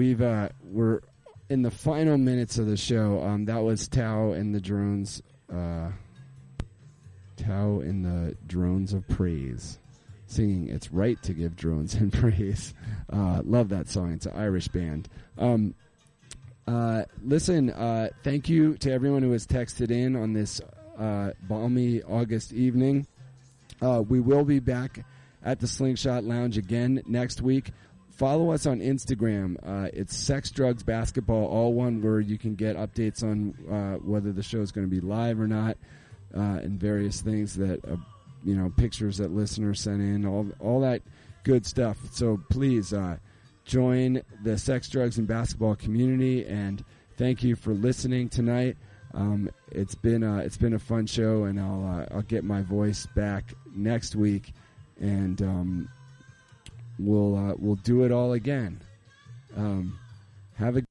We're in the final minutes of the show. That was Tao and the Drones. Tao and the Drones of Praise, singing "It's Right to Give Drones and Praise." Love that song. It's an Irish band. Listen, thank you to everyone who has texted in on this balmy August evening. We will be back at the Slingshot Lounge again next week. Follow us on Instagram. It's Sex, Drugs, Basketball, all one word. You can get updates on whether the show is going to be live or not, and various things that, pictures that listeners sent in, all that good stuff. So please join the Sex, Drugs, and Basketball community. And thank you for listening tonight. It's been a fun show, and I'll get my voice back next week, and we'll do it all again. Have a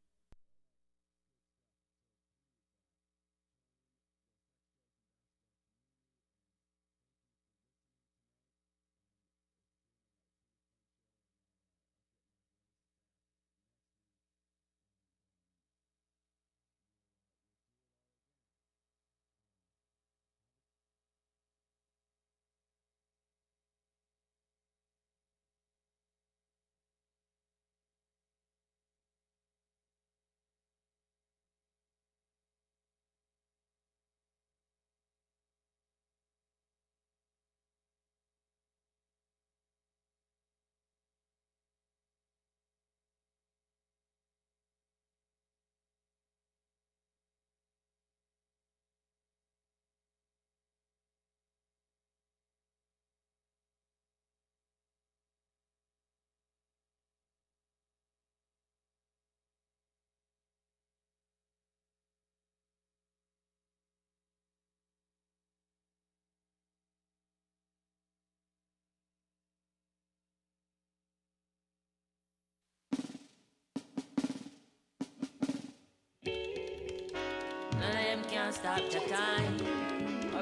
Nehalem can't stop the time.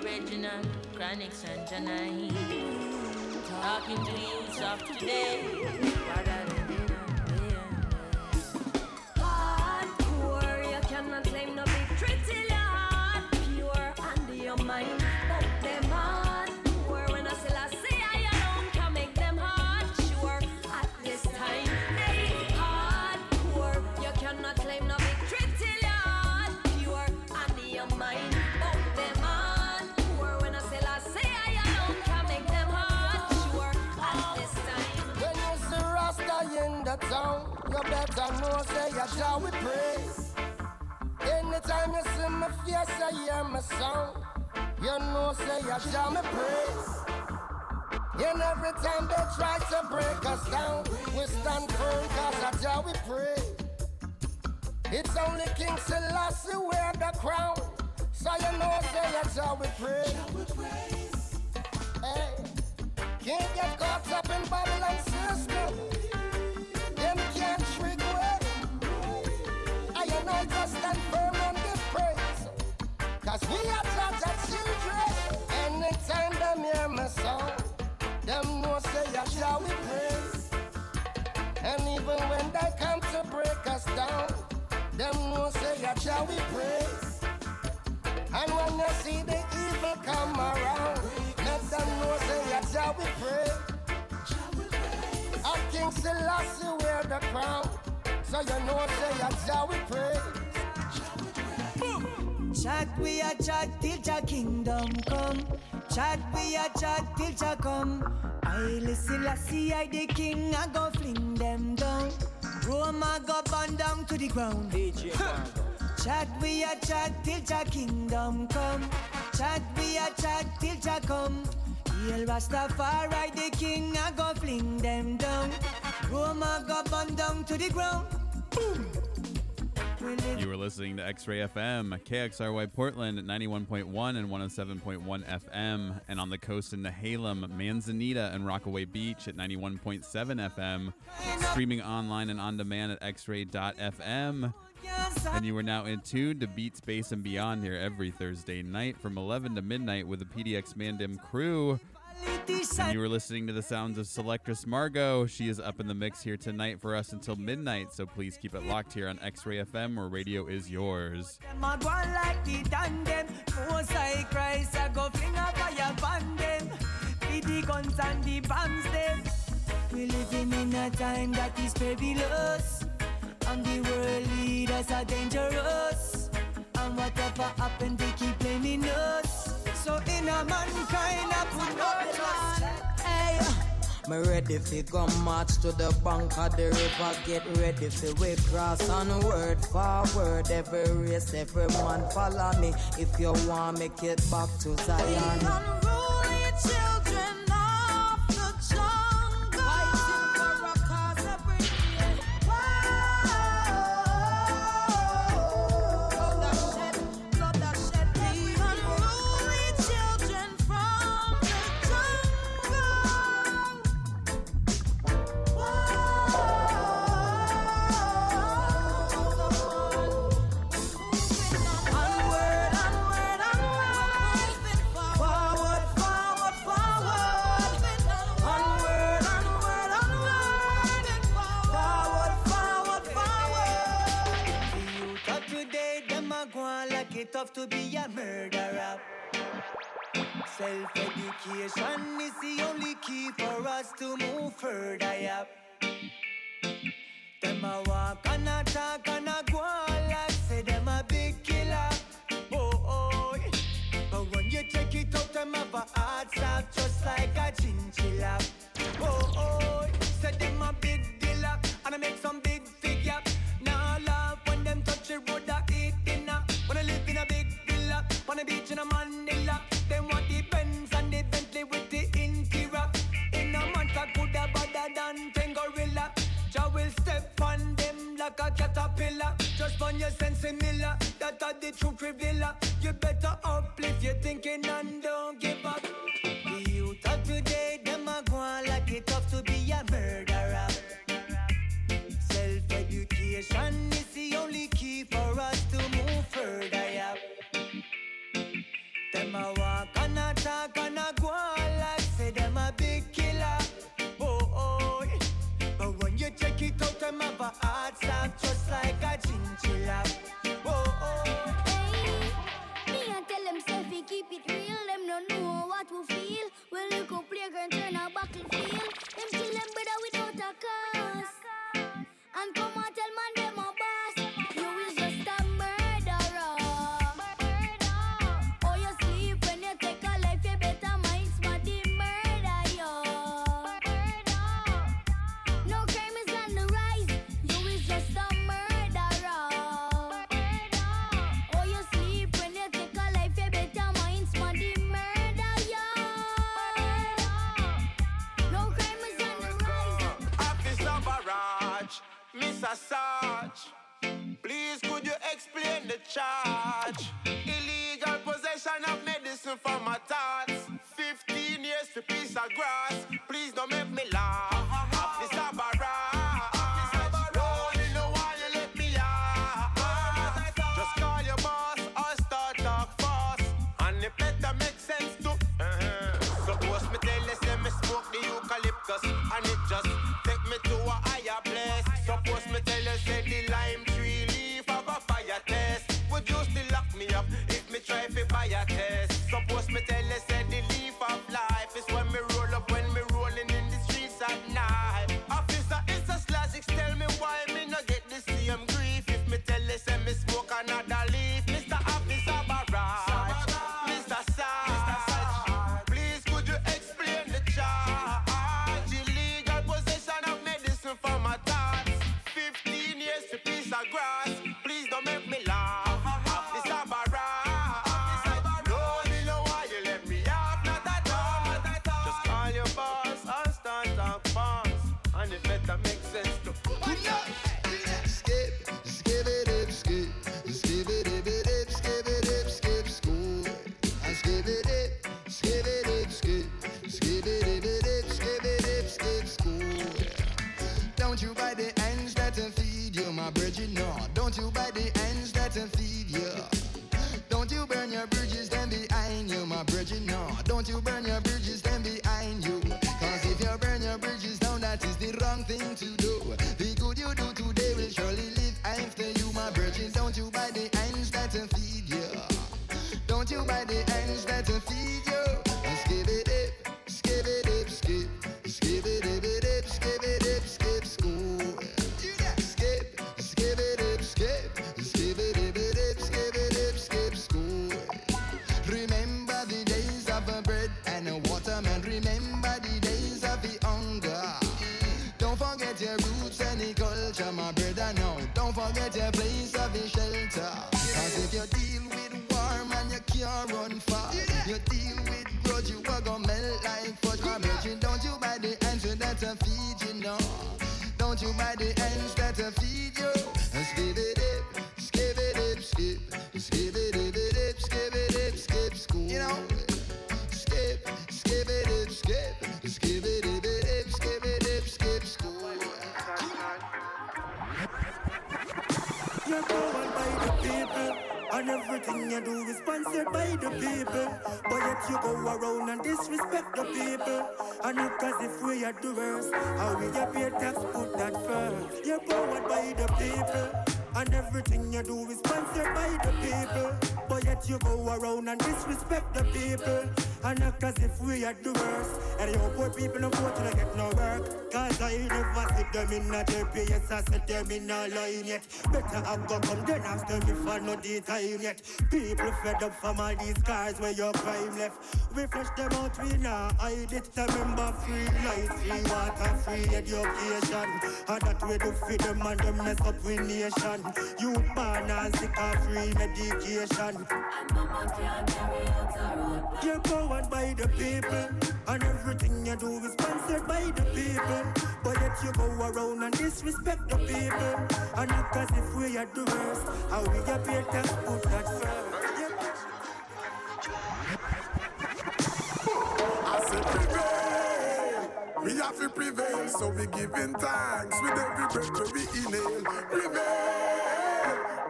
Original, chronic Sanjanai. Talking to youths of today. Hardcore, you cannot claim no big pretty lad. Pure under your mind. But them hardcore, when I still I say I alone can make them hard. Sure, at this time. Hey, hardcore, you cannot claim no big pretty lad. Down, you better know, say you shall we praise. Anytime you see my face, I hear my sound. You know, say you shall me praise. And every time they try to break us down, we stand firm, cause I shall we pray. It's only King Selassie wear the crown. So you know, say you shall we praise. Hey, can't get caught up in Babylon system. Just stand firm on the praise, cause we are Jaja's children. Anytime them hear my song, them know say I shall we praise. And even when they come to break us down, them know say I shall we praise. And when you see the evil come around, let them know say I shall we praise. Our King Selassie wear the crown. So you know say I shall we praise. Chat we a chat till your kingdom come. Chat we a chat till your come. I listen, I see I the king, I go fling them down. Rome I go burn down to the ground. DJ Chat we a chat till your kingdom come. Chat we a chat till your come. He'll Rastafari the king, I go fling them down. Roma go burn down to the ground. Boom. You were listening to X-Ray FM, KXRY Portland at 91.1 and 107.1 FM, and on the coast in Nehalem, Manzanita, and Rockaway Beach at 91.7 FM, streaming online and on demand at xray.fm. And you are now in tune to Beats, Bass and Beyond here every Thursday night from 11 to midnight with the PDX Mandem crew. And you were listening to the sounds of Selectress Margo. She is up in the mix here tonight for us until midnight, so please keep it locked here on X-Ray FM, where radio is yours. We're living in a time that is perilous, and the world leaders are dangerous, and whatever happened they keep blaming us. So in a mankind I put no plan. Hey, me ready fi go march to the bank of the river. Get ready fi we cross onward, forward. Every race, every man follow me. If you want make it back to Zion. We unruly children of the jungle. Fighting for a cause every day. Blood that shed, we unruly children from the jungle. Tough to be a murderer. Self-education is the only key for us to move further up. Them a walk and a talk and a go on like say them a big killer. Oh, oh. But when you check it out, them have a hard stop just like a chinchilla. Oh, oh. Say them a big dealer and I make some big figure. Now love when them touch the road that eat dinner. Wanna live in a big villa, on a beach in a Manila. Them want the Benz and the Bentley with the interior. In a mantra good a badder than 10 gorilla. Jah will step on them like a caterpillar. Just on your sense similar, that are the truth revealer. You better uplift your thinking and don't give up. The youth of today, them a go on like it tough to be a murderer. Self-education is the only key for us to move further up. Them a walk and a talk and a go on like say them a big killer. Oh, oh. But when you check it out, them have a hard stop just like a chinchilla. Oh, oh. Hey, me and tell them self we keep it real. Them don't know what we feel. When we go playground turn a battlefield. Them kill them brother without a cause. And come and tell man them a boss. You is just a murderer. Oh, you sleep when you take a life. You better mind smart the murder, yo. No crime is on the rise. You is just a murderer. Oh, you sleep when you take a life. You better mind smart the murder, yo. No crime is on the rise. Officer Barrage, Mr. Sarge, please could you explain the charge? Illegal possession of medicine for my thoughts. 15 years to piece of grass. Please don't make me laugh. Officer Barrage, rolling the wall, you let me out. Just call your boss or start talk fast, and it better make sense to. Suppose me tell you say me smoke the eucalyptus, and it just take me to a higher place. Suppose me tell you say the lime tree leaf have a fire test. Would you still lock me up if me try fi buy a test? Suppose me tell you say the leaf of life is when me roll up, when me rolling in the streets at night. Officer, it's a classics, tell me why me no get the same grief. If me tell you say me smoke another leaf. Mr. Officer Barrage, Mr. Sarge, please could you explain the charge? Illegal possession of medicine for my thoughts. 15 years to piece of grass. Please don't make me laugh. This a barrage. No, me know why you let me off. Not at all. Just call your boss and start talk fast, and it better make sense to. Skip, skip it up, skip, skip it up, skip it up, skip school. I skip it up, skip it up, skip, skip it up, skip it up, skip school. Don't you buy the ends that feed you, my Bridget? No, don't you buy the ends that feed you. Don't you you burn your bridges, then behind you, my bridget, no. Don't you burn your bridges, then behind you. Cause if you burn your bridges down, that is the wrong thing to do. The good you do today will surely live after you, my bridges. Don't you buy the hands that will feed you. Don't you buy the hands that will feed you. Skip it up, skip it up, skip. Skip it up, skip it up, skip school. Skip, skip it up, skip. Skip it up, skip it up, skip school. Remember the days of a bread and a waterman. Remember the days of the hunger. Don't forget your roots and the culture, my brother, no. Don't forget your place of the shelter. Cause if you deal with warm and you can't run far, you deal with grudge, you are gonna melt like fudge. My bridging, don't you buy the answer that I feed you, no. Don't you buy the ends that I feed you. Skip it up, skip it up, skip. Skip it up, skip it up, skip school. You know, skip, skip it up, skip. Skip it up, skip it up, skip school. You're going by the people, and everything you do is sponsored by the people. But yet you go around and disrespect the people. And look as if we are doers, how we pay tax, put that first. You're powered by the people, and everything you do is sponsored by the people. But yet you go around and disrespect the people. And look as if we are doers, and your poor people don't go to get no work. Cause I never sit them in a GPS, I sit them in a line yet. Better have go come then ask them if I know the time yet. People fed up from all these cars where your crime left. We flush them out, we now hide it. Remember free light, free water, free education. And that way to feed them and them mess up with nation. You born and sick of free medication. And mama can't carry out a road. You're powered by the people, and everything you do is sponsored by the people. But yet you go around and disrespect the people. And look as if we are doers, how we appear to put that first. We have to prevail, so we giving thanks with every breath we inhale. Prevail,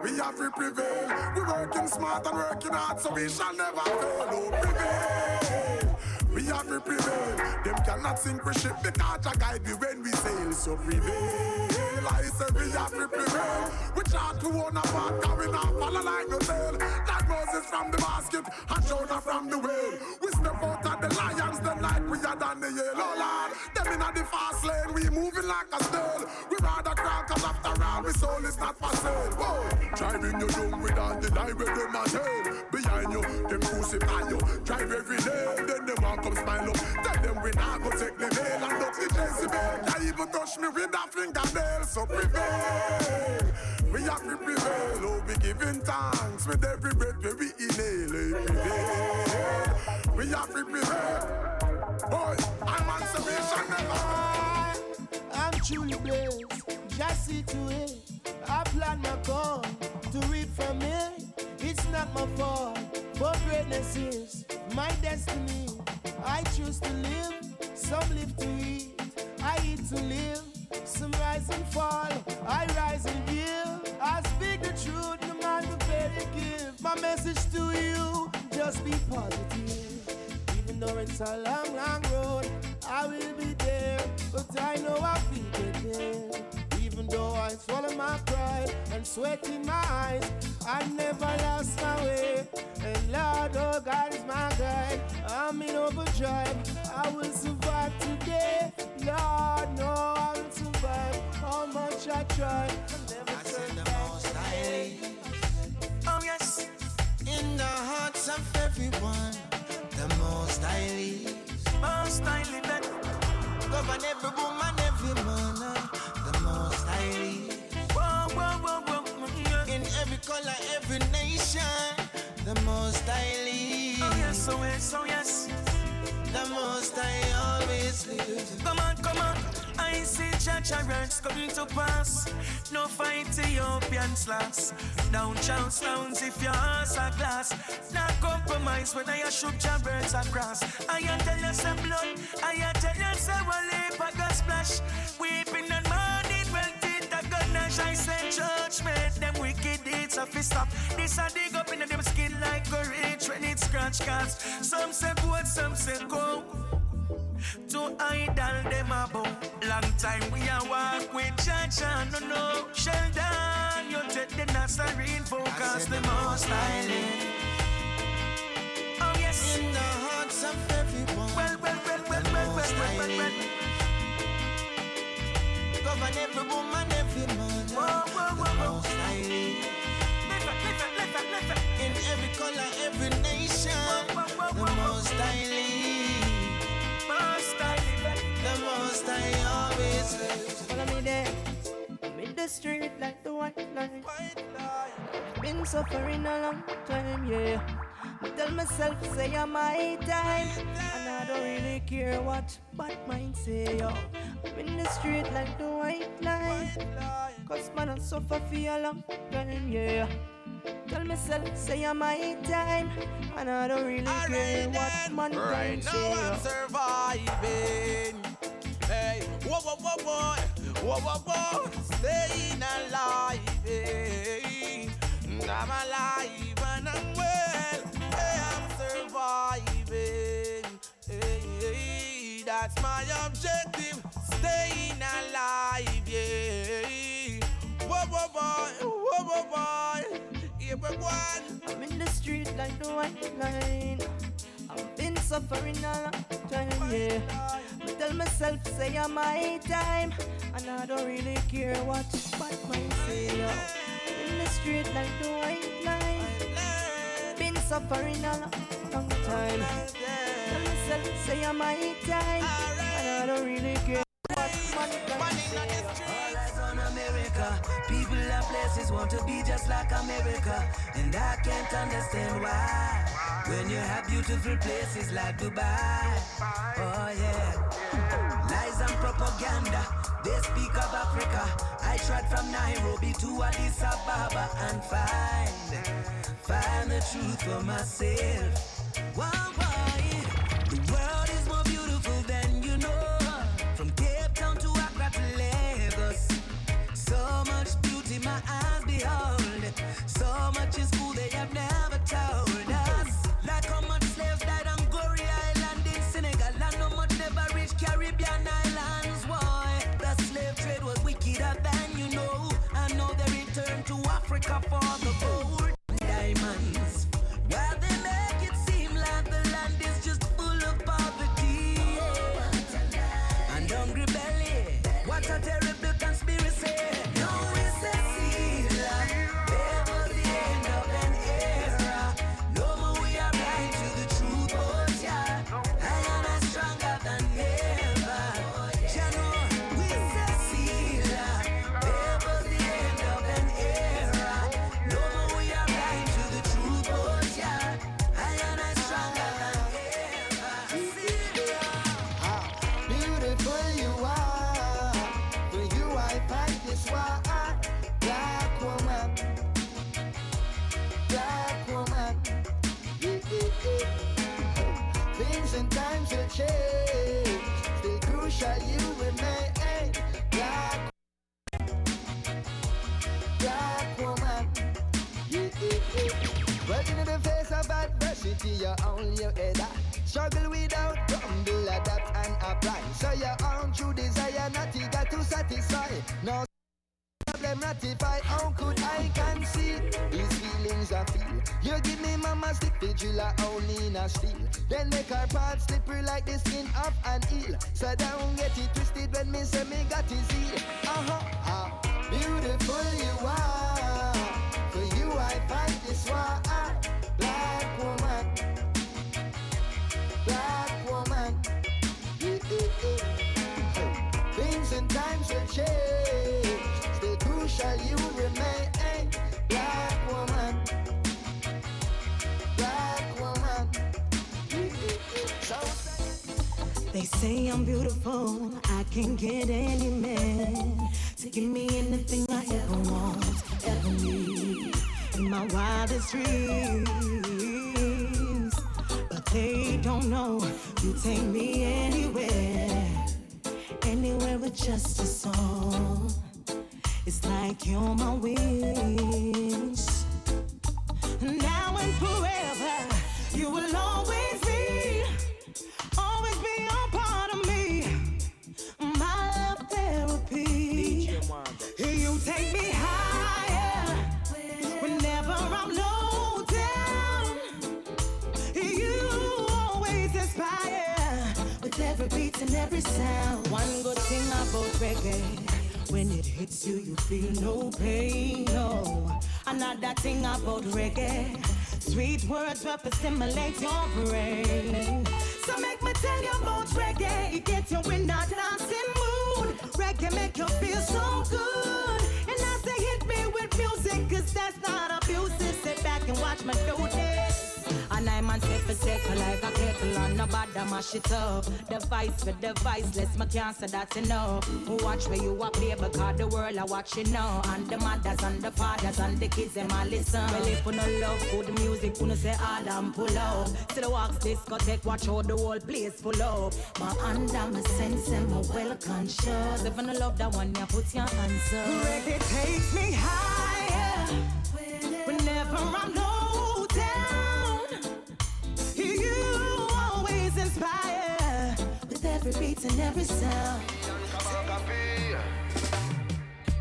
we have to prevail. We working smart and working hard, so we shall never fail. Oh, prevail, we have to prevail. Them cannot sink we ship, the Kaja guide we when we sail. So prevail, I say we have to prevail. We chart to own a part, carrying our follow like no tail. That Moses from the basket and Jonah from the whale. We step out at the lions, the night we are done the yellow land. Them in the fast lane, we moving like a snail. We rather crack cause after all, we soul is not for sale. Whoa, driving you down with all the lie with them and hell. Behind you, them crucify you, drive every day. Then them all come smile up, tell them we not go take the nail. And look the Jezebel, can't even touch me with that fingernail. So prevail, we have to prevail. Oh, we giving thanks with every breath where we inhale. Prevail, we have to prevail. Boy, I'm truly blessed, just see to it. I plant my corn to reap from it. It's not my fault, but greatness is my destiny. I choose to live, some live to eat. I eat to live, some rise and fall. I rise and give, I speak the truth, no matter the pay they give. My message to you, just be positive. Though it's a long, long road, I will be there, but I know I'll be there. Even though I swallow my pride and sweat in my eyes, I never lost my way. And Lord, oh God is my guide. I'm in overdrive. I will survive today. Lord, no, I will survive. How much I try, I'll never turn back. Oh yes, in the hearts of everyone. The most I live that govern every woman, every man. The most I live, whoa, whoa, whoa, whoa. In every color, every nation. The most I live. Oh yes, oh yes, oh yes. The most I always live. Come on, come on. I see Jaja ranks coming to pass. No fight Ethiopian slacks. Down chance downs if your ass are glass. Not compromise when I shoot your birds across. I tell you some blood. I tell you some lip I got splash. Weeping and mourning well teeth I got nash. I said judgment. Them wicked deeds have to stop. This I dig up in them skin. like courage when it scratch cats. Some say good, some say go. To idol them about. Long time we are walk with Cha-Cha, no, no. Sheldon, you take the Nazarene focus the most highly. Oh yes. In the hearts of everyone. Well. Govern every woman, every man. Whoa. In every color, every nation. The most stylish. The most I always live. Follow me there. In the street like the white line. Been suffering a long time, yeah. I tell myself, say I'm my time. And I don't really care what bad mind say, yo. I'm in the street like the white line. Cause man I suffer for a long time, yeah. Tell myself, say I'm my time. And I don't really care what man right now say, I'm surviving. Hey, whoa, staying alive, hey. I'm alive and I'm well, hey, I'm surviving, hey. That's my objective, staying alive, yeah. Whoa, boy, everyone. I'm in the street like the white line. I've been suffering a long time, yeah. I tell myself, say I'm my time. And I don't really care what bad mind say, yo. In the street like the white line. Been suffering a long time. Tell myself, say I'm my time. And I don't really care what bad mind say, yo. America. People and places want to be just like America, and I can't understand why. When you have beautiful places like Dubai, oh yeah. Lies and propaganda, they speak of Africa. I tried from Nairobi to Addis Ababa and find the truth for myself. One boy, the world is more beautiful than you know. From Cape Town to Accra to Lagos. So much beauty my eyes behold. So much is cool they have never told us. Like how much slaves died on Gory Island in Senegal, and how much never reached Caribbean islands. Why? The slave trade was wickeder than you know. I know they returned to Africa for the gold and diamonds. While they make it seem like the land is just full of poverty, yeah. And hungry belly. What a terrible conspiracy. You own your head up. Struggle without humble, adapt and apply. So your own true desire, not you got to satisfy. No problem ratify. How could I conceal these feelings I feel? You give me mama stick, vigila only in a steel. Then make her part slippery like the skin of an eel. So don't get it twisted when me say me got his heel. How beautiful you are. For you I fight this war. Black woman, black woman, yeah. Things and times will change. Stay crucial, you remain. Black woman, black woman, yeah. So they say I'm beautiful. I can get any man to give me anything I ever want, ever need. In my wildest dreams, but they don't know you take me anywhere, anywhere with just a song. It's like you're my wings, now and forever. every beat and every sound. One good thing about reggae, when it hits you, you feel no pain, no. Another thing about reggae, sweet words help to stimulate your brain. So make me tell you about reggae, it gets you in a dancing mood. Reggae make you feel so good. And I say hit me with music, cause that's not abusive. Sit back and watch me do this. And I'm on step for step like a kettle on a bad mash it up. Device for deviceless, my cancer that's enough. Watch where you are play because the world are watching now. And the mothers and the fathers and the kids them all listen. Well if you no love good music, you no say all and pull up. To the walks discotheque, watch how the whole place full up. My hand and my sense and my well conscious. If you no love that one, you put your hands up. Reggae takes me higher whenever I'm low. With every beat and every sound.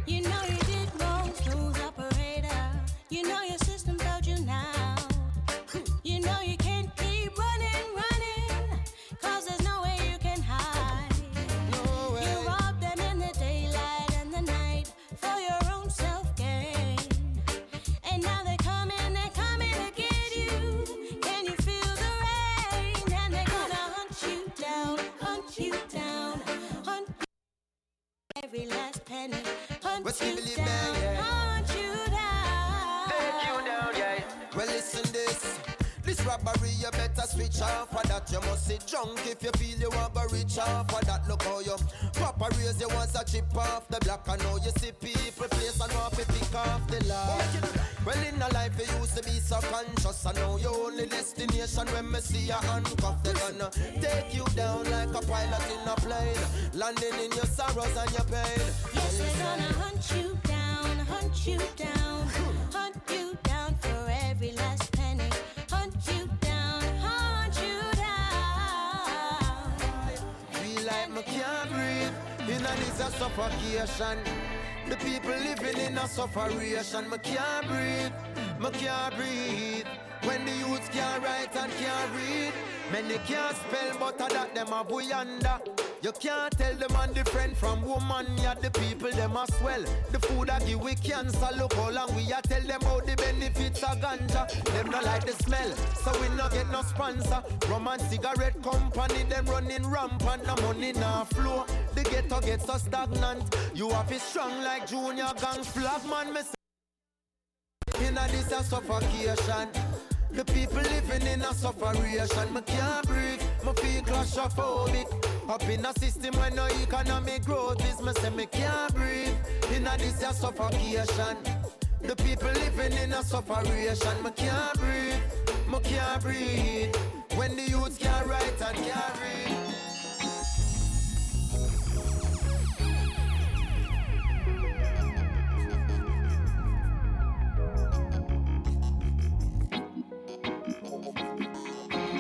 You know you did wrong, smooth operator. You know your system failed you now. You know you can't keep running, cause there's no way you can hide. You rob them in the daylight and the night for your own self-gain. And now they're coming to get you. Can you feel the rain? And they're gonna hunt you down, every last penny, hunt you down, take you down, yeah. Well, listen this robbery, you better switch off for that. You must sit drunk if you feel you want to reach off for that. Look how you proper raise, you want to chip off the block. I know you see people place and want to pick off the law. Well, in a life you used to be so conscious. I know your only destination when me see your handcuff. They gonna take you down like a pilot in a plane, landing in your sorrows and your pain. Yes, they're gonna hunt you down, hunt you down for every last penny. Hunt you down. Feel like me can't breathe, in a this a suffocation. The people living in a sufferation. Me can't breathe. When the youths can't write and can't read, many can't spell, but I that them a buyanda. You can't tell the man different from woman, yeah, the people them as well. The food I give we cancer, look how long we a tell them how the benefits are ganja. Them not like the smell, so we not get no sponsor. Rum and cigarette company, them running rampant, no money now flow. The ghetto gets so stagnant. You have it strong like junior gang flag, man, me say. Inna this a suffocation. The people living in a sufferation. Me can't breathe, me feel claustrophobic. Up in a system where no economic growth is, me say me can't breathe. Inna this a suffocation. The people living in a sufferation. Me can't breathe. When the youth can't write and can't read.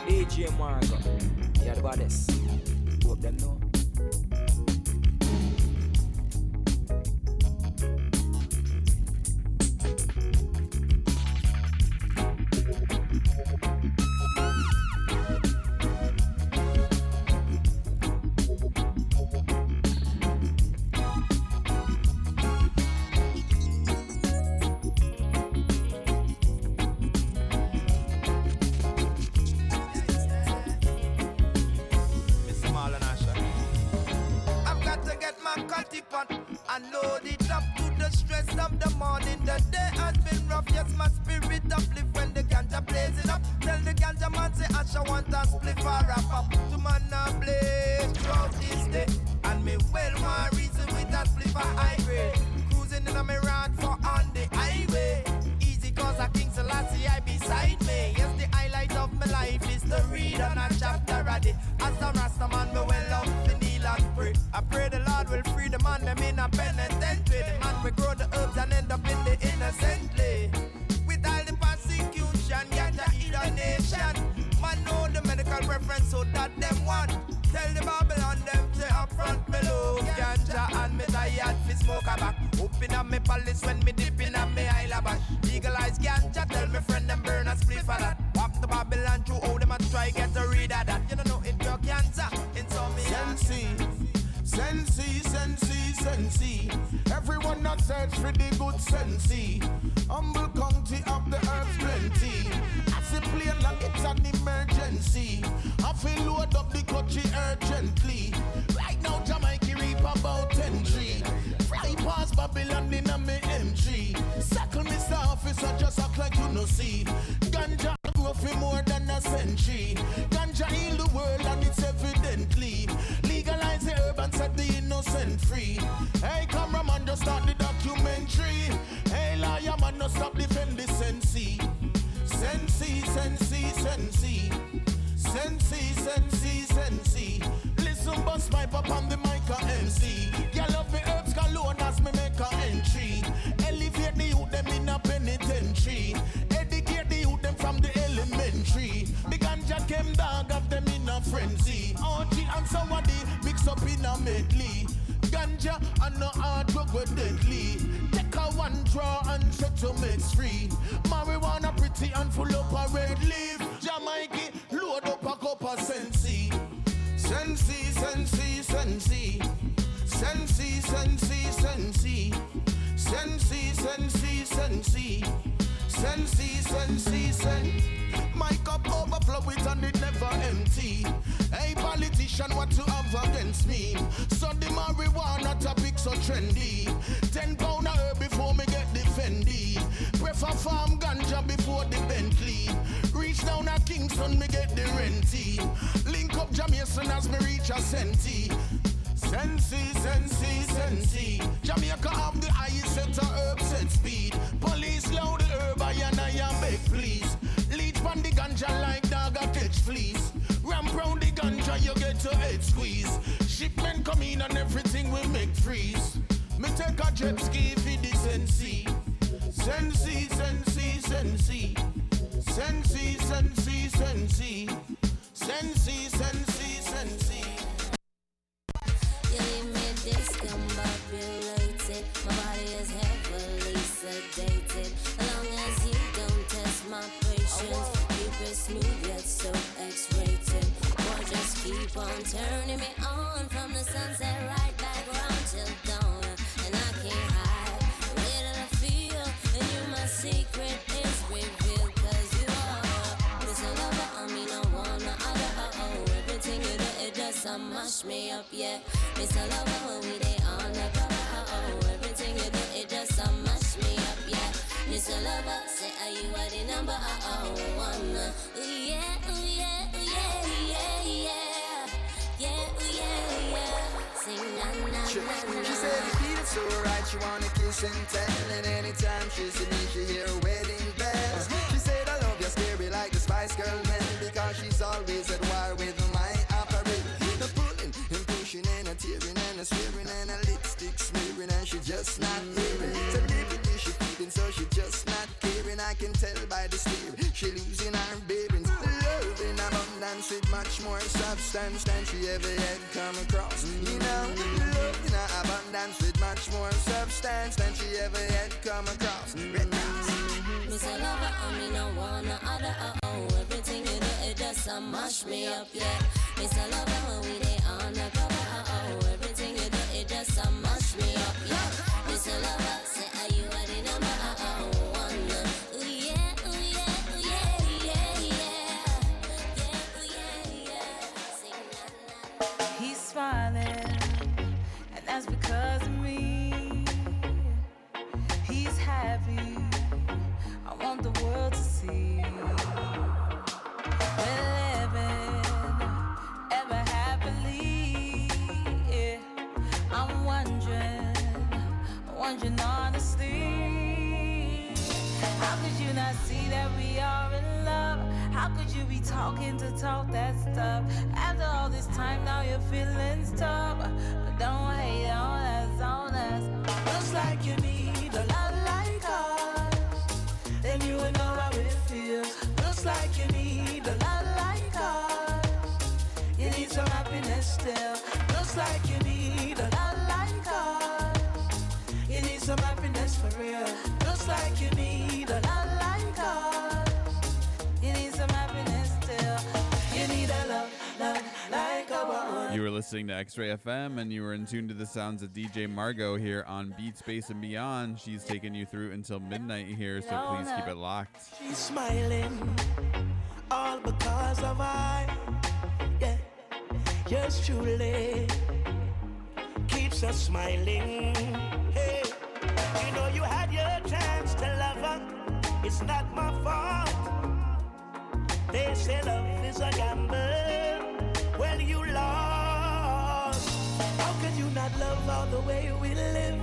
DJ Margo, you're the baddest. Them know. Try get a read of that. You don't know if you're cancer. It's all me. sensey. Everyone that search for the good sensey. Humble county of the earth's plenty. As it play like it's an emergency. I feel load up the country urgently. Right now Jamaica reap about 10 trees. Fly past Babylon in a me M3. Circle me officer just act like you no see. Ganja grow for more than a century. Ganja heal the world and it's evidently. Legalize the herb and set the innocent free. Hey cameraman, just start the documentary. Hey lawyer man, no stop defend the sensei. Sensei, sensei, sensei. Sensei, sensei, sensei. Listen, bust my pop on the mic and MC. You love me herbs galore as me make an entry. Elevate the youth them in a penitentiary. Educate the youth them from the elementary. The ganja came down, got them in a frenzy. OG and somebody mix up in a medley. Ganja and no hard drug were deadly. Take a one draw and shut to make free. Marijuana pretty and full up a red leaf. Jamaica load up a cup of sensi. Sensi, sensi, sensi. Sensi, sensi, sensi. Sensi, sensi, sensi. Sensi, sensi, sensi. My cup overflow it and it never empty. Hey politician, what you have against me? So the marijuana topic so trendy. 10 pound a herb before me get the Fendi. Prefer farm ganja before the Bentley. Reach down a Kingston, me get the renty. Link up Jamaican as me reach a centi. Sensi, sensi, sensi. Jamaica have the highest set of herb set speed. Police load the herb, I and I am big, please. Leech pan the ganja like dog a catch fleas. Ramp round the ganja, you get your head squeeze. Shipment come in and everything will make freeze. Me take a jet ski for the sensi. Sensi, sensi, sensi. Sensi, sensi, sensi. Sensi, sensi, sensi. You leave me discombobulated. My body is heavily sedated. As long as you don't test my patience, keep it smooth yet so X-rated. Or just keep on turning me on from the sunset right back round till dawn. And I can't hide the way that I feel, and you my secret is revealed. Cause you are this lover on me, no one, no other. Oh, everything you do, it does mush me up, yeah. It's all over when we day on the cover. Oh, everything you do, it does mush me up, yeah. It's all over, say are you at the number? Oh, wanna, ooh yeah, ooh yeah, ooh yeah, yeah, yeah, yeah, ooh yeah, yeah. Sing na na na na. She said it feels alright, she wanna kiss and tell, and anytime she sees me, she hear wedding bells. She said I love your spirit like the Spice Girl man, because she's always at war with my apparel. The pulling and pushing and a tearing and a swearing and a lipstick smearing, and she just not hearing. So liberty she feeling, so she just not caring. I can tell by the stare, she losing her bearings. Love in abundance with much more substance than she ever had come across. You know, love in abundance with much more substance than she ever had come across. Miss a lover, I mean no one, no other. Oh, everything you do, it does mush me up, yeah. Miss a lover, when we day on the cover. Oh, everything you do, it does mush me up, yeah. Miss a lover, say are you at the number? Oh, wanna, ooh yeah, ooh yeah, ooh yeah, yeah, yeah, yeah, ooh yeah, yeah. Sing na na. He's smiling, and that's because of me. He's happy. I want the world to see. We're living ever happily. Yeah. I'm wondering honestly. How could you not see that we are in love? How could you be talking to talk that stuff? After all this time, now you're feeling stuck. But don't hate on us, looks like you need a lot. You know how it feels. Looks like you need a lot like us. You need some happiness still. Looks like you need a lot like us. You need some happiness for real. Looks like you need a lot like us. You need some happiness still. You need a love like our own. were listening to X-Ray FM and you were in tune to the sounds of DJ Margo here on Beats, Bass and Beyond. She's taking you through until midnight here, so please keep it locked. She's smiling, all because of I. Yeah, yes, truly keeps us smiling. Hey, you know you had your chance to love her. It's not my fault. They say love is a gamble. Well, you lost. How could you not love all the way we live?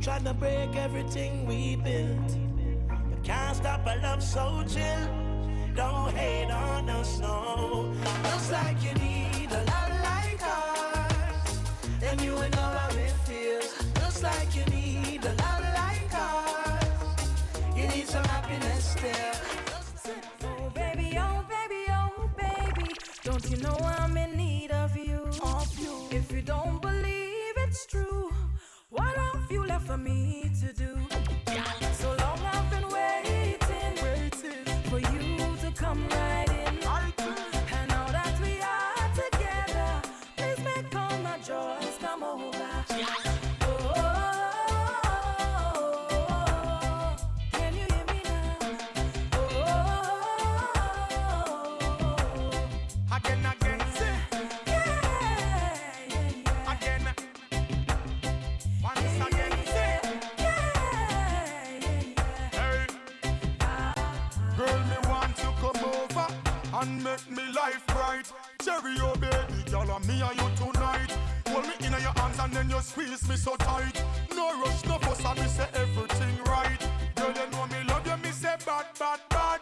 Trying to break everything we built. You can't stop a love so chill. Don't hate on us, no. Looks like you need a love like ours, and you ain't know how it feels. Looks like you need a love like ours. You need some happiness still. Don't you know I'm in need of you? If you don't believe it's true, what have you left for me to do? So long I've been waiting for you to come right in. And now that we are together, please make all my joys come over. And make me life bright. Cherry, oh baby, girl, and me and you tonight. Hold me in your arms and then you squeeze me so tight. No rush, no fuss, and me say everything right. Girl, you know me love you, me say bad, bad, bad.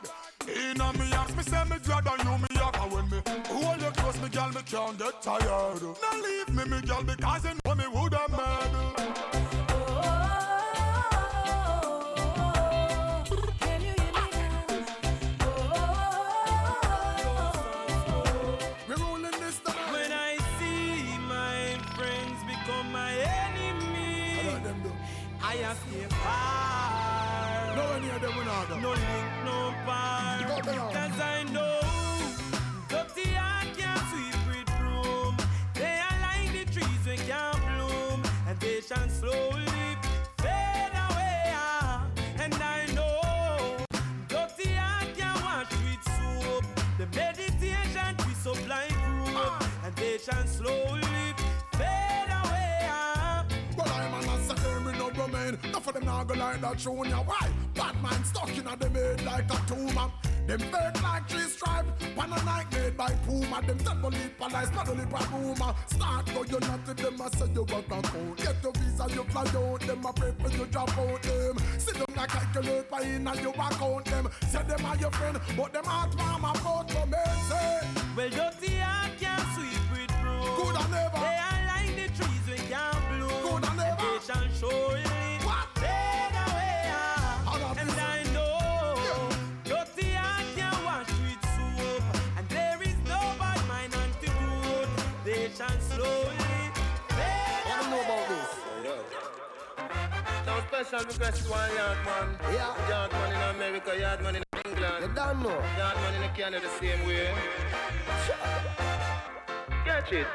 In a me arms, me say me glad and you me up. And when me hold you close, me girl, me can't get tired. Now leave me, me girl, because you know me woulda mad. No link, no bar, cause I know dirty heart can't sweep with broom. They are like the trees we can't bloom, and they shall slowly fade away. And I know dirty heart can't wash with soap. The meditation we supply room, and they shall slowly fade away. Well, I'm a master, I'm in no Roman. Not for them now go like that tune, yeah, why? Bad man stuck in a dem head like a tumor. Them bird like tree stripe, pan a night made by puma. Them temple leap and I smell leap a rumor. Start though you're not if them a say you work on phone. Get your visa, you fly out, them a pray for you drop out them. See them like calculate by in and you account them. Say them are your friend, but them heart warm and both for me say. Well, dirty heart can't sweep with broom. Good and never. They are like the trees we can't bloom. Good and never. They shall show you. Special request one yard man. Yeah. Yard man in America, yard man in England. You don't know. Yard man in Canada the same way. Catch it.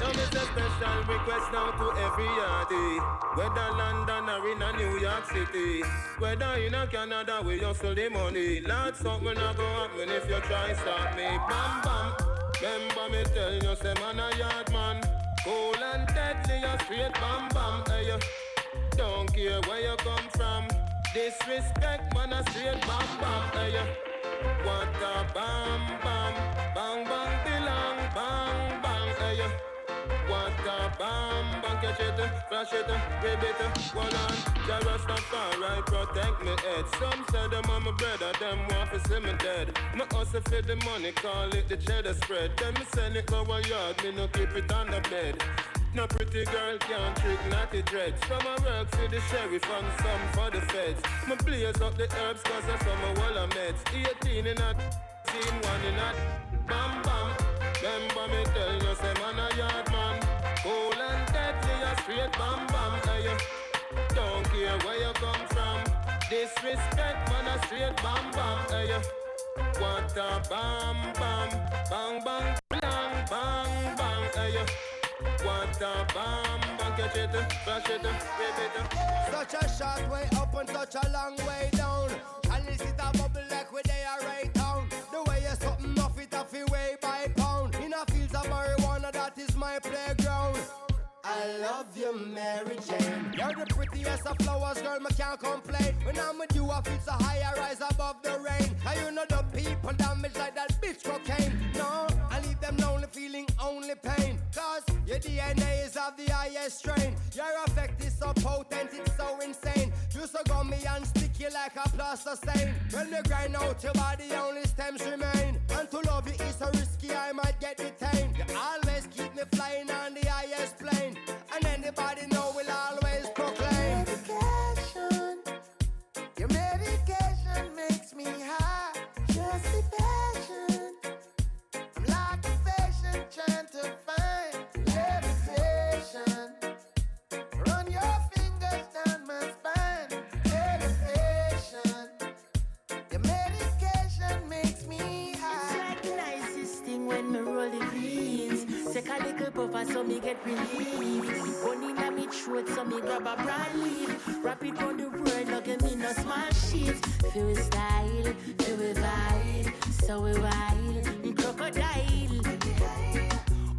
Now it's a special request now to every yardie. Whether London or in a New York City. Whether in a Canada we hustle the money. Lord, something not go happen if you try stop me. Bam bam. Remember me tell you, say man a yard man. Cool and deadly, a straight bam bam. Hey, don't care where you come from. Disrespect, man, a straight bam bam. Hey, what a bam bam, bang bang belong, bang bang. Hey, what a bam bang, catch it, flash it, rip it, hold on. The rest of far right protect me head. Some say them on my brother, them want to see me dead. Me hustle for the money, call it the cheddar spread. Then me send it to a yard, me no keep it on the bed. No pretty girl can't trick naughty dreads. Some I work for the sheriff and some for the feds. My blaze up the herbs cause I from a wall of meds. 18 in a team, one in a bam bam. Remember me tell you say man a yard man. Cool and deadly a straight bam bam. Hey, don't care where you come from. Disrespect man a straight bam bam. Hey, what a bam bam, bang bang, bang bang, bang. Hey, stop, bomb, catch it, flash it, whip it. Such a short way up and such a long way down. And this is a bubble like where they are right down. The way you're something off it off you way by pound. In a fields of marijuana, that is my playground. I love you, Mary Jane. You're the prettiest of flowers, girl, me can't complain. When I'm with you, I feel so high, I rise above the rain. And you know the people damage like that bitch cocaine. No, I leave them lonely, feeling only pain. Cause your DNA is of the highest strain. Your effect is so potent, it's so insane. You so gummy and sticky like a plaster stain. When you grind out your body, only stems remain. And to love you is so risky, I might get detained. You always keep me flying on the highest plane. And anybody know will always proclaim medication. Your medication makes me high. Just be patient. I'm like a patient trying to find levitation. Run your fingers down my spine. Levitation. Your medication makes me high. It's like the nicest thing when me roll the beans. Take a little buffer so me get relief. Only in me throat so me grab a broad leaf. Wrap it round the world, look at me no small shit. Feel style, feel vibe, so we wild, crocodile.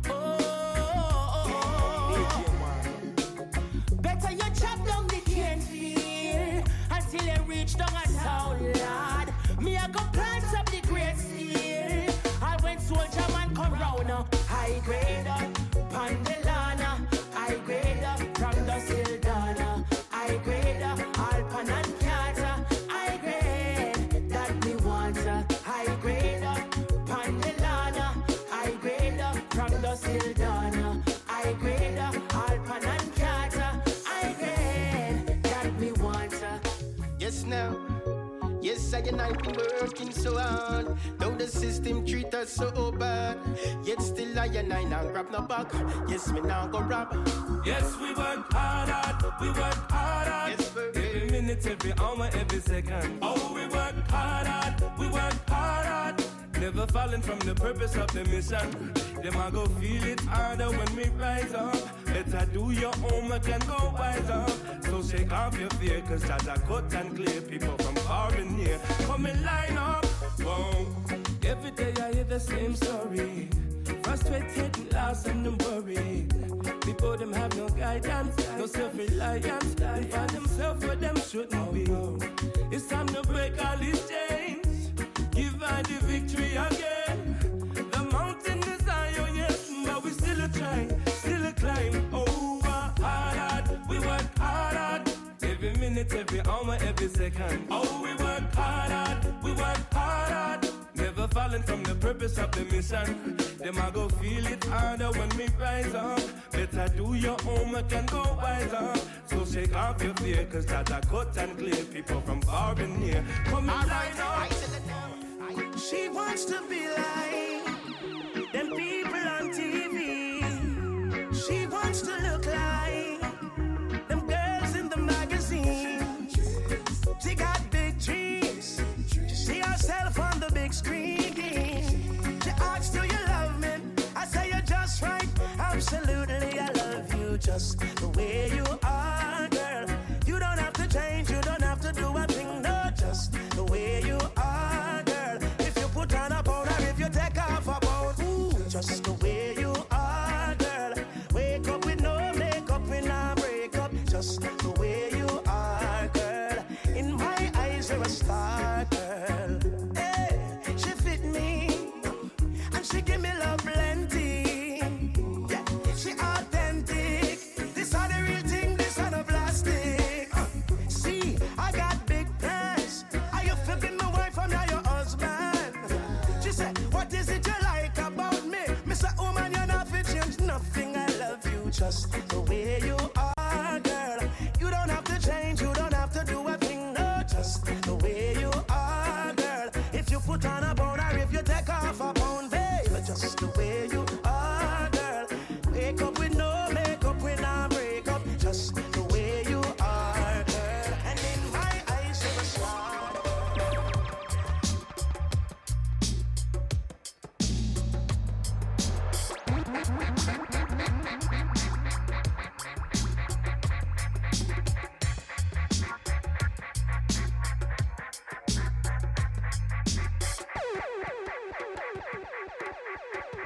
Oh, oh, oh, oh. Better you chop down the cane field until you reach down a town, lad. Me I go plant up the great seal. I went soldier man come round now. I grade up, Pandelana. I grade up from the Sildana. I grade up, Alpan and Kata. I grade that me water. I grade up, Pandelana. I grade up from the Sildana. I grade up, Alpan and Kata. I grade that me water. Yes, now. Yes, I and I've been working so hard. Though the system treat us so bad, yet still I and I now grab no back. Yes, me now go rob. Yes, we work hard at, we work hard at. Yes, every minute, every hour, every second. Oh, we work hard at, we work hard at. Never falling from the purpose of the mission. Them I go feel it harder when we rise up. Better do your homework and go wiser. So shake off your fear, cause that's a cut and clear. People from far and near, come and line up. Whoa. Every day I hear the same story. Frustrated and lost and worried. People them have no guidance, no self-reliance. They find themselves where them shouldn't be. It's time to break all these chains. Give I the victory again. The mountain is high, oh yes, but we still a try, still a climb. Over hard, we work hard. Every minute, every hour, every second. Oh, we work hard, we work hard. Never falling from the purpose of the mission. Them I go feel it harder when we rise up. Better do your homework and go wiser. So shake off your fear, cause that I cut and clear. People from far and near, come and line up. She wants to be like them people on TV. She wants to look like them girls in the magazines. She got big dreams. She see herself on the big screen. She asks, do you love me? I say you're just right. Absolutely, I love you just the way you are, girl. You don't have to change. You don't have to do a thing. No, just the way you are, girl. If you put on a powder, if you take off a powder, ooh, just the way you are, girl. Wake up with no makeup and no breakup, just the way you are, girl. In my eyes, you're a star, girl. Hey, she fit me and she give me love plenty. Yeah, she authentic. This are the real thing. This are the black.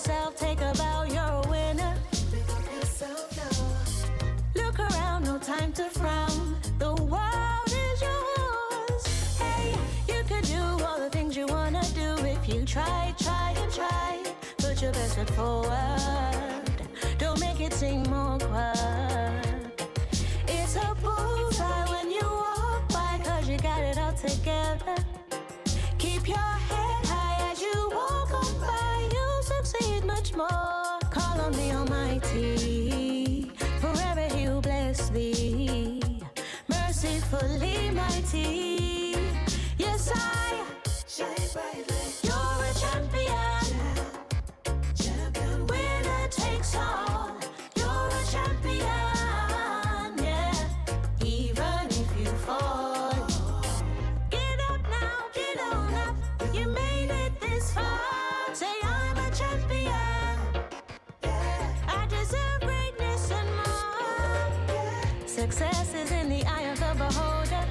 yourself, take a bow, you're a winner. Pick up yourself now. Look around, no time to frown. The world is yours. Hey, you can do all the things you wanna do if you try, try and try. Put your best foot forward. Don't make it seem awkward. It's a bullseye when you walk by, 'cause you got it all together. Keep your head high as you walk on by. You'll succeed much more. Call on the Almighty, forever He'll bless thee. Mercifully mighty, yes I. Shine brightly. You're a champion. Champion. Winner takes all. You're a champion. Yeah. Even if you fall. Success is in the eye of the beholder.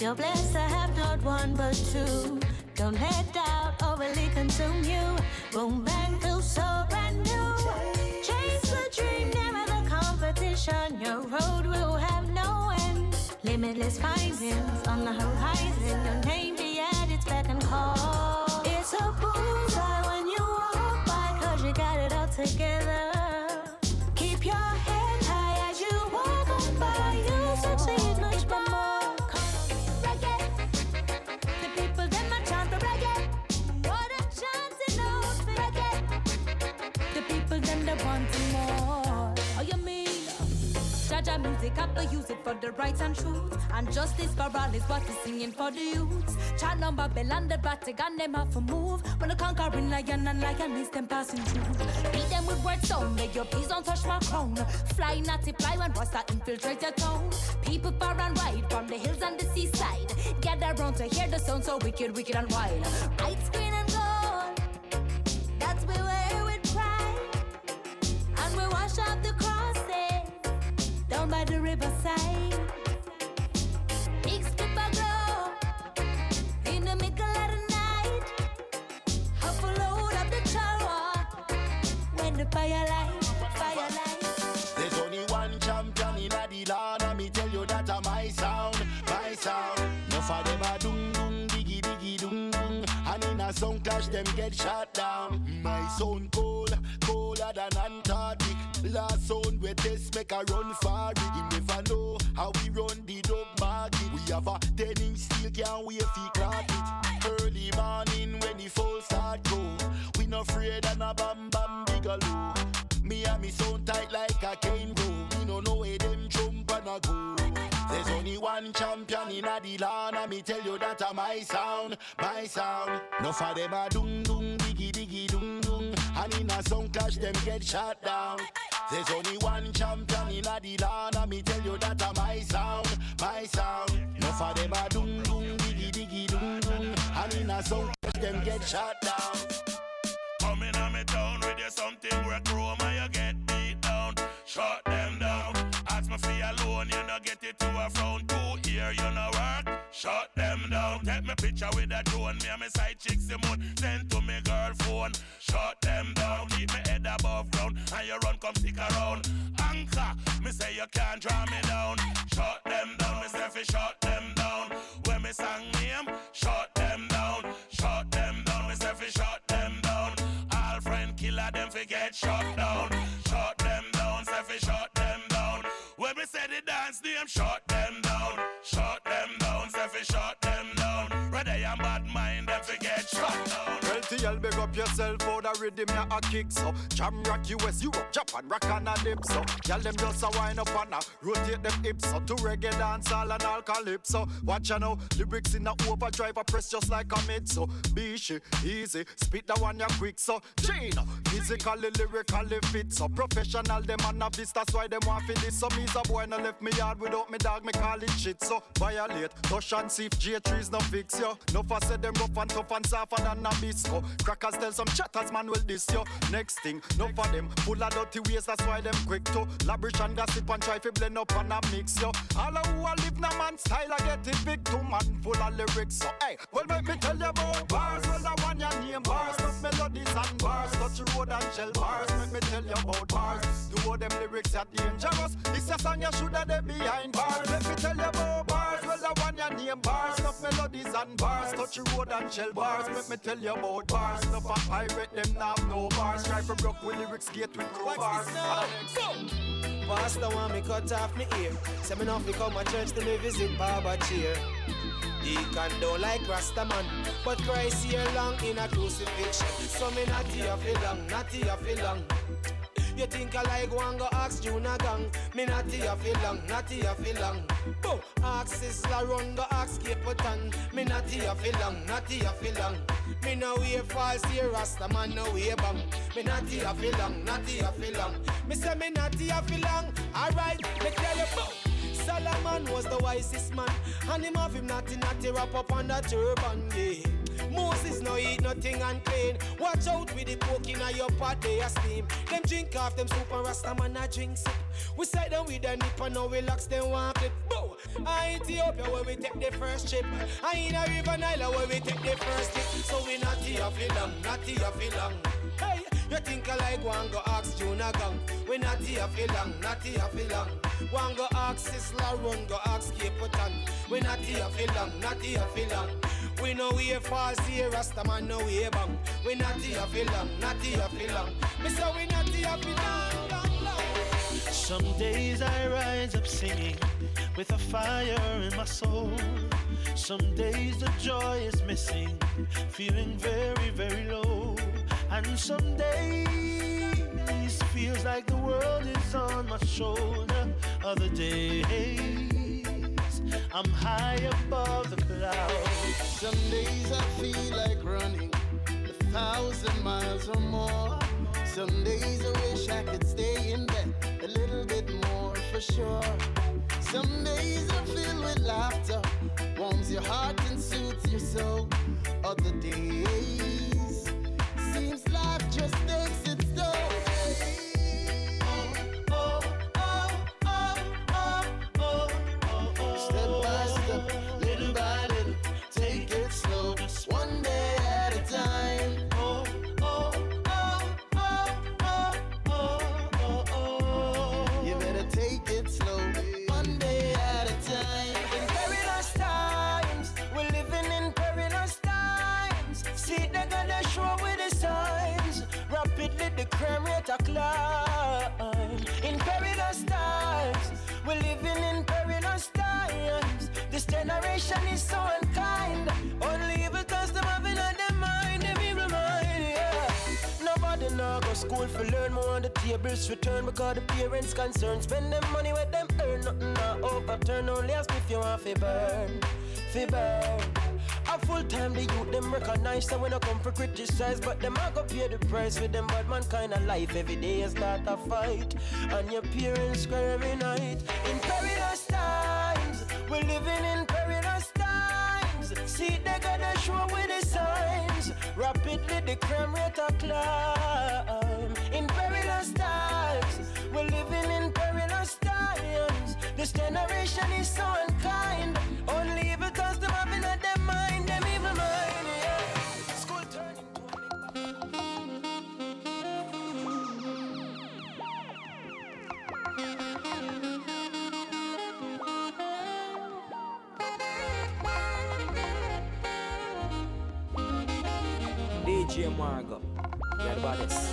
You're blessed to have not one but two. Don't let doubt overly consume you. Boom, bang, feel so brand new. Chase the dream, never the competition. Your road will have no end. Limitless findings on the horizon. Your name be at its beck and call. It's a bullseye when you walk by, 'cause you got it all together. Keep your head high as you walk on by. You'll succeed much more. Reggae. The people them a chant the reggae. What a chance in the reggae. The people them they want more. Oh, you mean? Jaja music up, they use it for the rights and truth. And justice for all is what is singing for the youths. Child on Babel and the Vatican, them have to move. When the conquering lion and lioness, them passing through. Beat them with words down, make your peace don't touch my crown. Fly, natty, fly, when Rasta infiltrate your town. People far and wide, from the hills and the seaside. Gather round to hear the sound so wicked, wicked and wild. Ice cream and gold, that's we wear with pride. And we wash up the crosses, down by the riverside. Firelight, firelight. There's only one champion in the land, and me tell you that a my sound, my sound. No for them a dung dung, diggy diggy dung dung, and in a sound clash them get shot down. My sound cold, colder than Antarctic. Last sound with this make a run for it. You never know how we run the dope market. We have a 10-inch steel, can't wait for crack it. Early morning when the full start go, we no afraid and a bam bam bigaloo. Me and me sound tight like a kangaroo. Me no know where them jump and a go. There's only one champion in the land, and me tell you that a my sound, my sound. No for them a dung dung, diggy diggy dung dung, and in a sound clash them get shot down. There's only one champion in the land, and me tell you that a my sound, my sound. No for them a dung dung, diggy diggy dung dung, and in a sound clash them get shot down. Coming on me town with you something where chroma you get beat down, shut them down. Ask me for you alone, you no get it to a frown. 2 year you no work, shut them down. Take me picture with a drone, me and me side chick Simone. Send to me girl phone, shut them down. Keep me head above ground, and you run come stick around. Anchor, me say you can't draw me down. Shut them down, me say fi shut them down. When me sang name, shut them down. Shut them down, me say fi shut them down. All friend killer them fi get shut down. Shut them down, say fi shut them down. When me say the dance name, shut them down. Shut them down, say fi shut them down. Whether you bad mind, them fi get shut down. Well, TL, big up yourself for the rhythm ya a kick so. Jam rock US, Europe, Japan, rock and a dip so. Y'all them just a wind up and a rotate them hips so. To reggae dance all and all calypso. Watch ya now, lyrics in a overdrive, I press just like a mid so. Bishi, easy, spit that one ya quick so. Gina, physically, lyrically fit so. Professional, them and a fist, that's why them want fi this so. Me's a boy no left me yard without me dog, me call it shit so. Violate, touch and see if J trees no fix yo. No for say them rough and tough and softer than a bisco. Crackers tell some chatters, man, will diss you. Next thing, no for them, full of dirty ways, that's why them quick to labrish and gossip and try to blend up and a mix you. All of who a live na man style, I get it big to man, full of lyrics. So, hey, well, make me tell you about bars. Well, I want your name, bars, not melodies and bars. Touch the road and shell bars, make me tell you about bars. Do all them lyrics are dangerous. It's a song you should have behind bars. Let me tell you about bars. Well, I want your name, bars, not melodies and bars. Touch the road and shell bars, make me tell you about bars. No for pirate, them now no bars. Try from rock with lyrics, get with crow bars. Pastor want me cut off me ear. Send me off me come my church to me visit Baba cheer. Deacon don't like Rastaman, but Christ here long in a crucifixion. So me natty a feel long, natty a feel long. You think I like one go ask you na gang. Me natty a feel long, natty a feel long. Boom, ask Sisla run go ask Capotan. Me natty a feel long, natty a feel long. Me no way false here Rastaman no way bang. Me natty a feel long, natty a feel long. Me say me natty a feel long. Alright, me tell you boom. Solomon was the wisest man, and him have him natty natty wrap up on the turban, yeah. Moses no eat nothing unclean. Watch out with the poke in your pot, they a steam. Them drink off them soup and Rastaman a drink sip. We side them with a nip and now we locks them one flip. Bow! I Ethiopia where we take the first trip. I in a river Nile where we take the first trip. So we natty a feel long, natty a feel long. Hey! You think I like one go ask Juna gang. We natty a feel long, natty a feel long. One go ask Sisla run, go ask Capotan. We natty a feel long, natty a feel long. We know we a false here, Rastaman no way bang. We natty a feel long, natty a feel long. Me say we natty a feel long, long, long. Some days I rise up singing with a fire in my soul. Some days the joy is missing, feeling very, very low. And some days feels like the world is on my shoulder. Other days I'm high above the clouds. Some days I feel like running 1,000 miles or more. Some days I wish I could stay in bed a little bit more for sure. Some days I feel with laughter, warms your heart and suits your soul. Other days seems life just takes its toll. In perilous times, we're living in perilous times. This generation is so unkind. Only evil cause them have it on their mind, them evil mind, yeah. Nobody now go school for learn more. The tables return because the parents concerned. Spend them money with them earn nothing now overturn. Only ask if you want fi burn, fi burn. A full time the youth them recognize, so when I come for criticize, but them I go pay the price with them bad man kind of life. Every day is start a fight, and your parents cry every night. In perilous times, we're living in perilous times. See they gotta show with the signs. Rapidly the crime rate a climb. In perilous times, we're living in perilous times. This generation is so unkind. Only because them have in them. DJ Margo, get about this.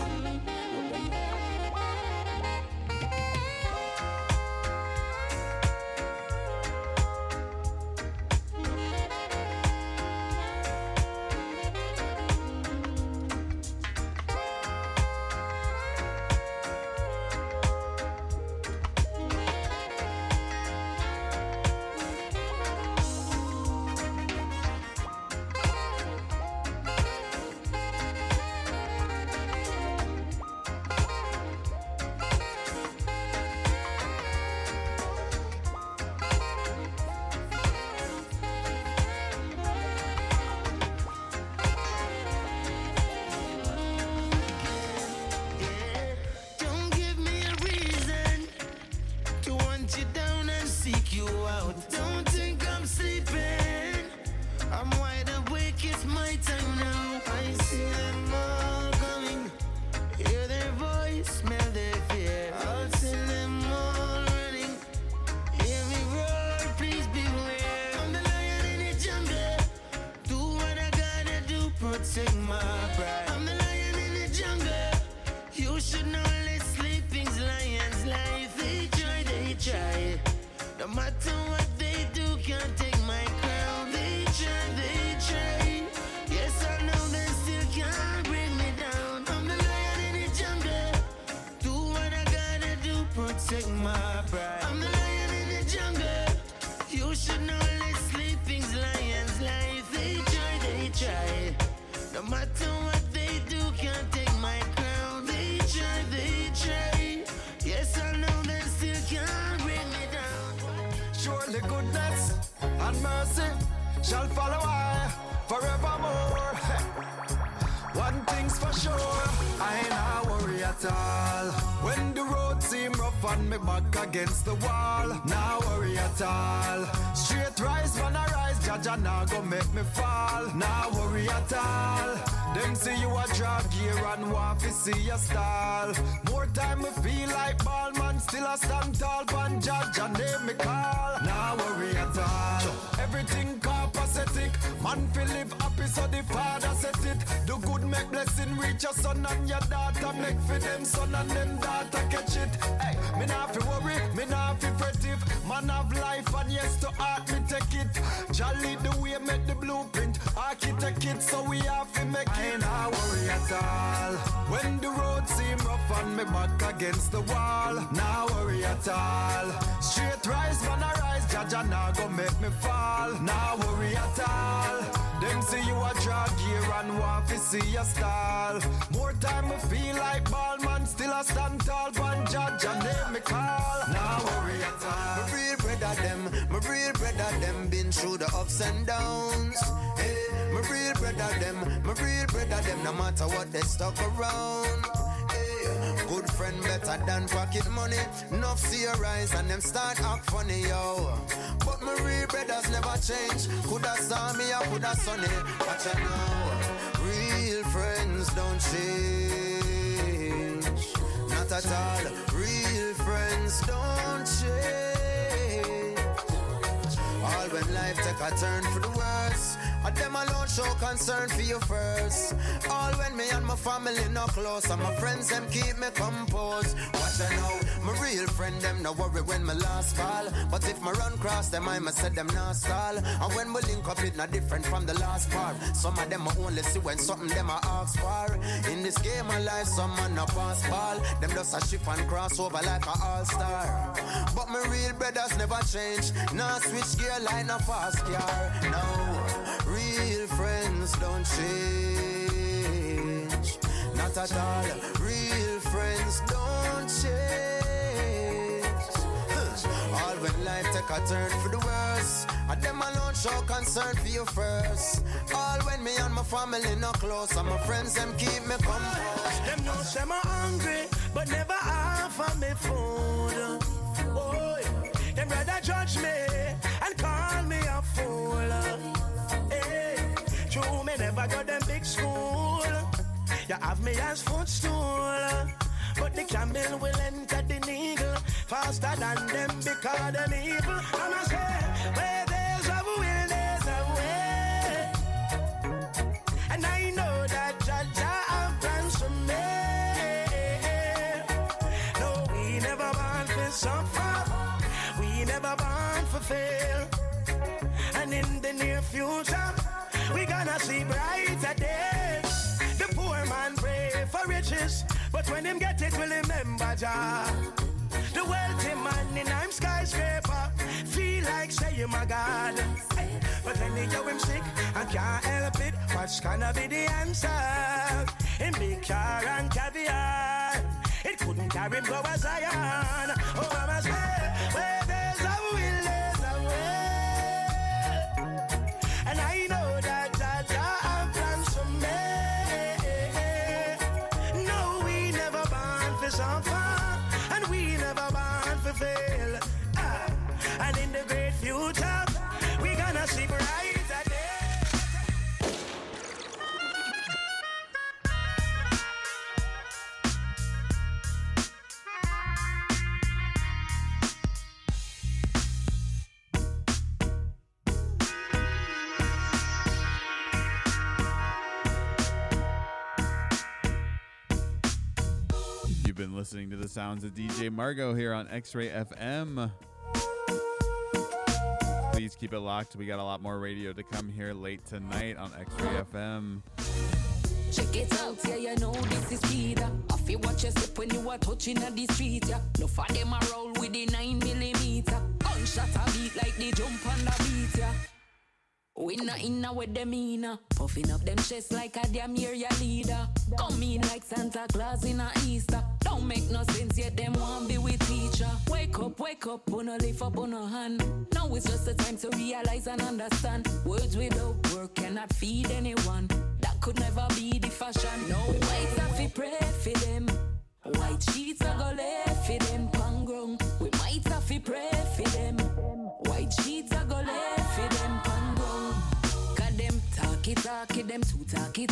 But to what they do can't take my crown. They try, yes I know they still can't bring me down. I'm the lion in the jungle, do what I gotta do, protect my pride. I'm the lion in the jungle, you should know let sleeping's lion's life. They try, no matter what they do can't take my crown. They try, yes I know they still can't bring me down. Surely goodness and mercy shall follow I forevermore. One thing's for sure, I ain't a worry at all. When the road seems rough and me back against the wall, nah worry at all. Straight rise, man I rise, Jaja nah go make me fall. Nah worry at all. Them see you a drop gear and want to see a stall. More time me feel like ball, man still a stand tall. Pan Jaja name me call, nah worry at all. Everything copacetic, man feel live happy so the father set it. Do good make blessing reach your son and your daughter. Make for them son and them daughter catch it. Hey, me nah fi worry, me nah fi fret if man have life and yes to art me take it. Jolly the way make the blueprint, architect it so we have to make it. I ain't a worry at all. When the road seem rough and me back against the wall, nah worry at all. Straight rise, man a rise, Jaja nah go make me fall. Nah worry at all. Them see you a drag gear and want to see a stall. More time I feel like ball, man still a stand tall. One judge and name me call. Nah worry at all. My real brother them been through the ups and downs. Hey, my real brother them no matter what they stuck around. Good friend better than pocket money. Enough see your eyes and them start act funny, yo. But my real brothers never change. Coulda saw me, I coulda sunny. But you know, real friends don't change. Not at all. Real friends don't change. All when life take a turn for the worse, I them alone show concern for you first. All when me and my family no close, and my friends them keep me composed. Watch I know, my real friend them no worry when my last fall. But if my run cross them, I must set them not stall. And when we link up, it not different from the last part. Some of them I only see when something them I ask for. In this game of life, some man no pass ball. Them just a ship and cross over like an all-star. But my real brothers never change. Nah switch gear like no fast car. No. Real friends don't change, not at all. Real friends don't change. All when life take a turn for the worse, I them alone show concern for you first. All when me and my family no close, and my friends them keep me composed. Them know them are hungry, but never offer me food. Oh, them rather judge me and call me a fool. True, me never got them big school. You have me as footstool, but the camel will enter the needle faster than them because them evil. I must say, where there's a will, there's a way, and I know that Jaja have plans for me. No, we never want to suffer, we never want to fail, and in the near future. We gonna see brighter days. The poor man pray for riches, but when him get it, will remember Jah. The wealthy man in I'm skyscraper feel like say him a god, but when he go him sick and can't help it, what's gonna be the answer? Him big car and caviar, it couldn't carry him go as Zion. Oh, I'ma say, where there's a will, there's a way, and I know. And in the great future, we gonna see bright listening to the sounds of DJ Margo here on X-Ray FM. Please keep it locked. We got a lot more radio to come here late tonight on X-Ray FM. Check it out, yeah, you know this is Peter. Off you watch your step when you are touching at the street, yeah. No for them a roll with the 9mm. Unshot a beat like they jump on the beat, yeah. We not in a with them inna. Puffing up them chest like a damn year ya leader. Come in like Santa Claus in a Easter. Don't make no sense yet, them won't be with teacher. Wake up, wanna lift up on a hand. Now it's just the time to realize and understand. Words without work cannot feed anyone. That could never be the fashion. No whites are fi pray for them. White sheets are go left for them. Pangrong, we might have fi pray for them. White sheets are go left for them. Talky, them too talky.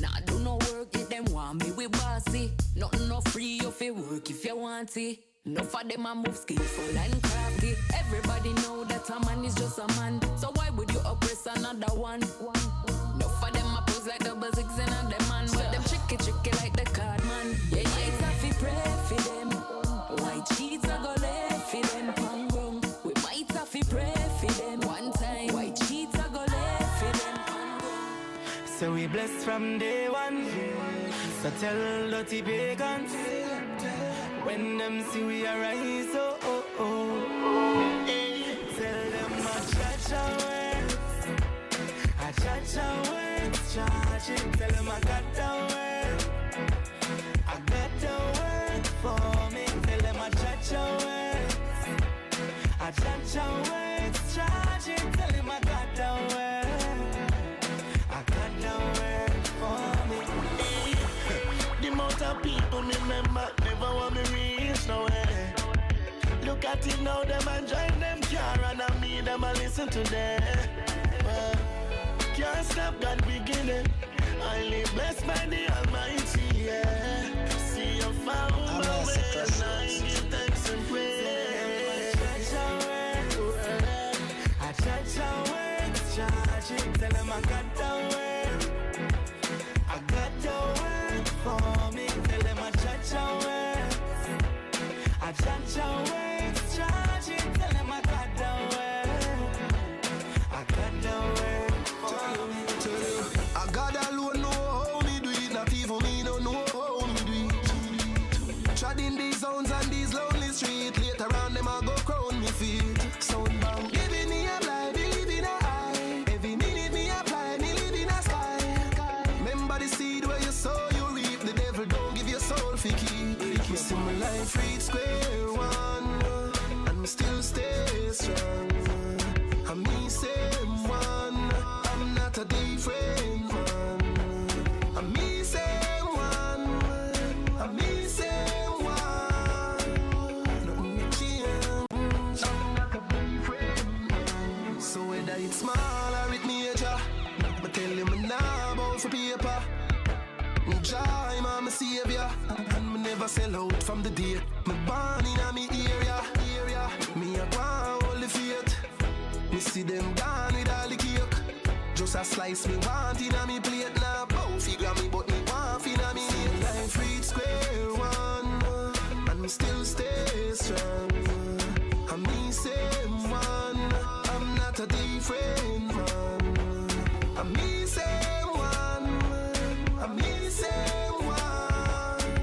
Nah, do no work if them want me, we bossy. Nothing no free if you work if you want it. No for them I move skillful and crafty. Everybody know that a man is just a man, so why would you oppress another one? No for them I pose like double six and a them man, but them tricky like the card man. Yeah, yeah, it's a fi pray for them. White sheets I go left for them. Pangrong, we might have fi pray for them. One time, white sheets I go left. So we blessed from day one. So tell dirty pagans, when them see we arise, oh. Hey. Tell them a cha-cha words, a cha-cha words, cha-cha. Tell them I got the word, I got the word for me. Tell them a cha-cha words, a cha-cha words, cha-cha. Tell them I got the word. People remember, never want me reach nowhere. Look at it now, them and drive them car, and I mean them and listen to them. But can't stop that beginning. I live blessed by the Almighty, yeah. See your found my way, and I give thanks and praise. I touch your word, charge it, tell them I got the word. I got your word. For me, tell them I judge your words. I judge your words, judge it. Tell them I got the word. I got the word. Tell them, I God alone know how me do it. Not even me don't know how me do it. Treading these zones and these lonely streets. Later on, them I go crown me feet. Sound bound. Giving me a life, believe in a eye. Every minute me apply, me live in a sky. Remember the seed where you sow. Me see my life reach square one, and me still stay strong. I me same one, I'm not a different one. I me same one, I me same one. Nothing me change, I'm not a different one. So whether it's small or it major, me tell you me nah bow for paper. Me joy, I'm a savior. Never sell out from the day. Me born in me area. Me a gone all the faith. Me see them gone with all the cake. Just a slice me want in me plate. Now bow fi Grammy but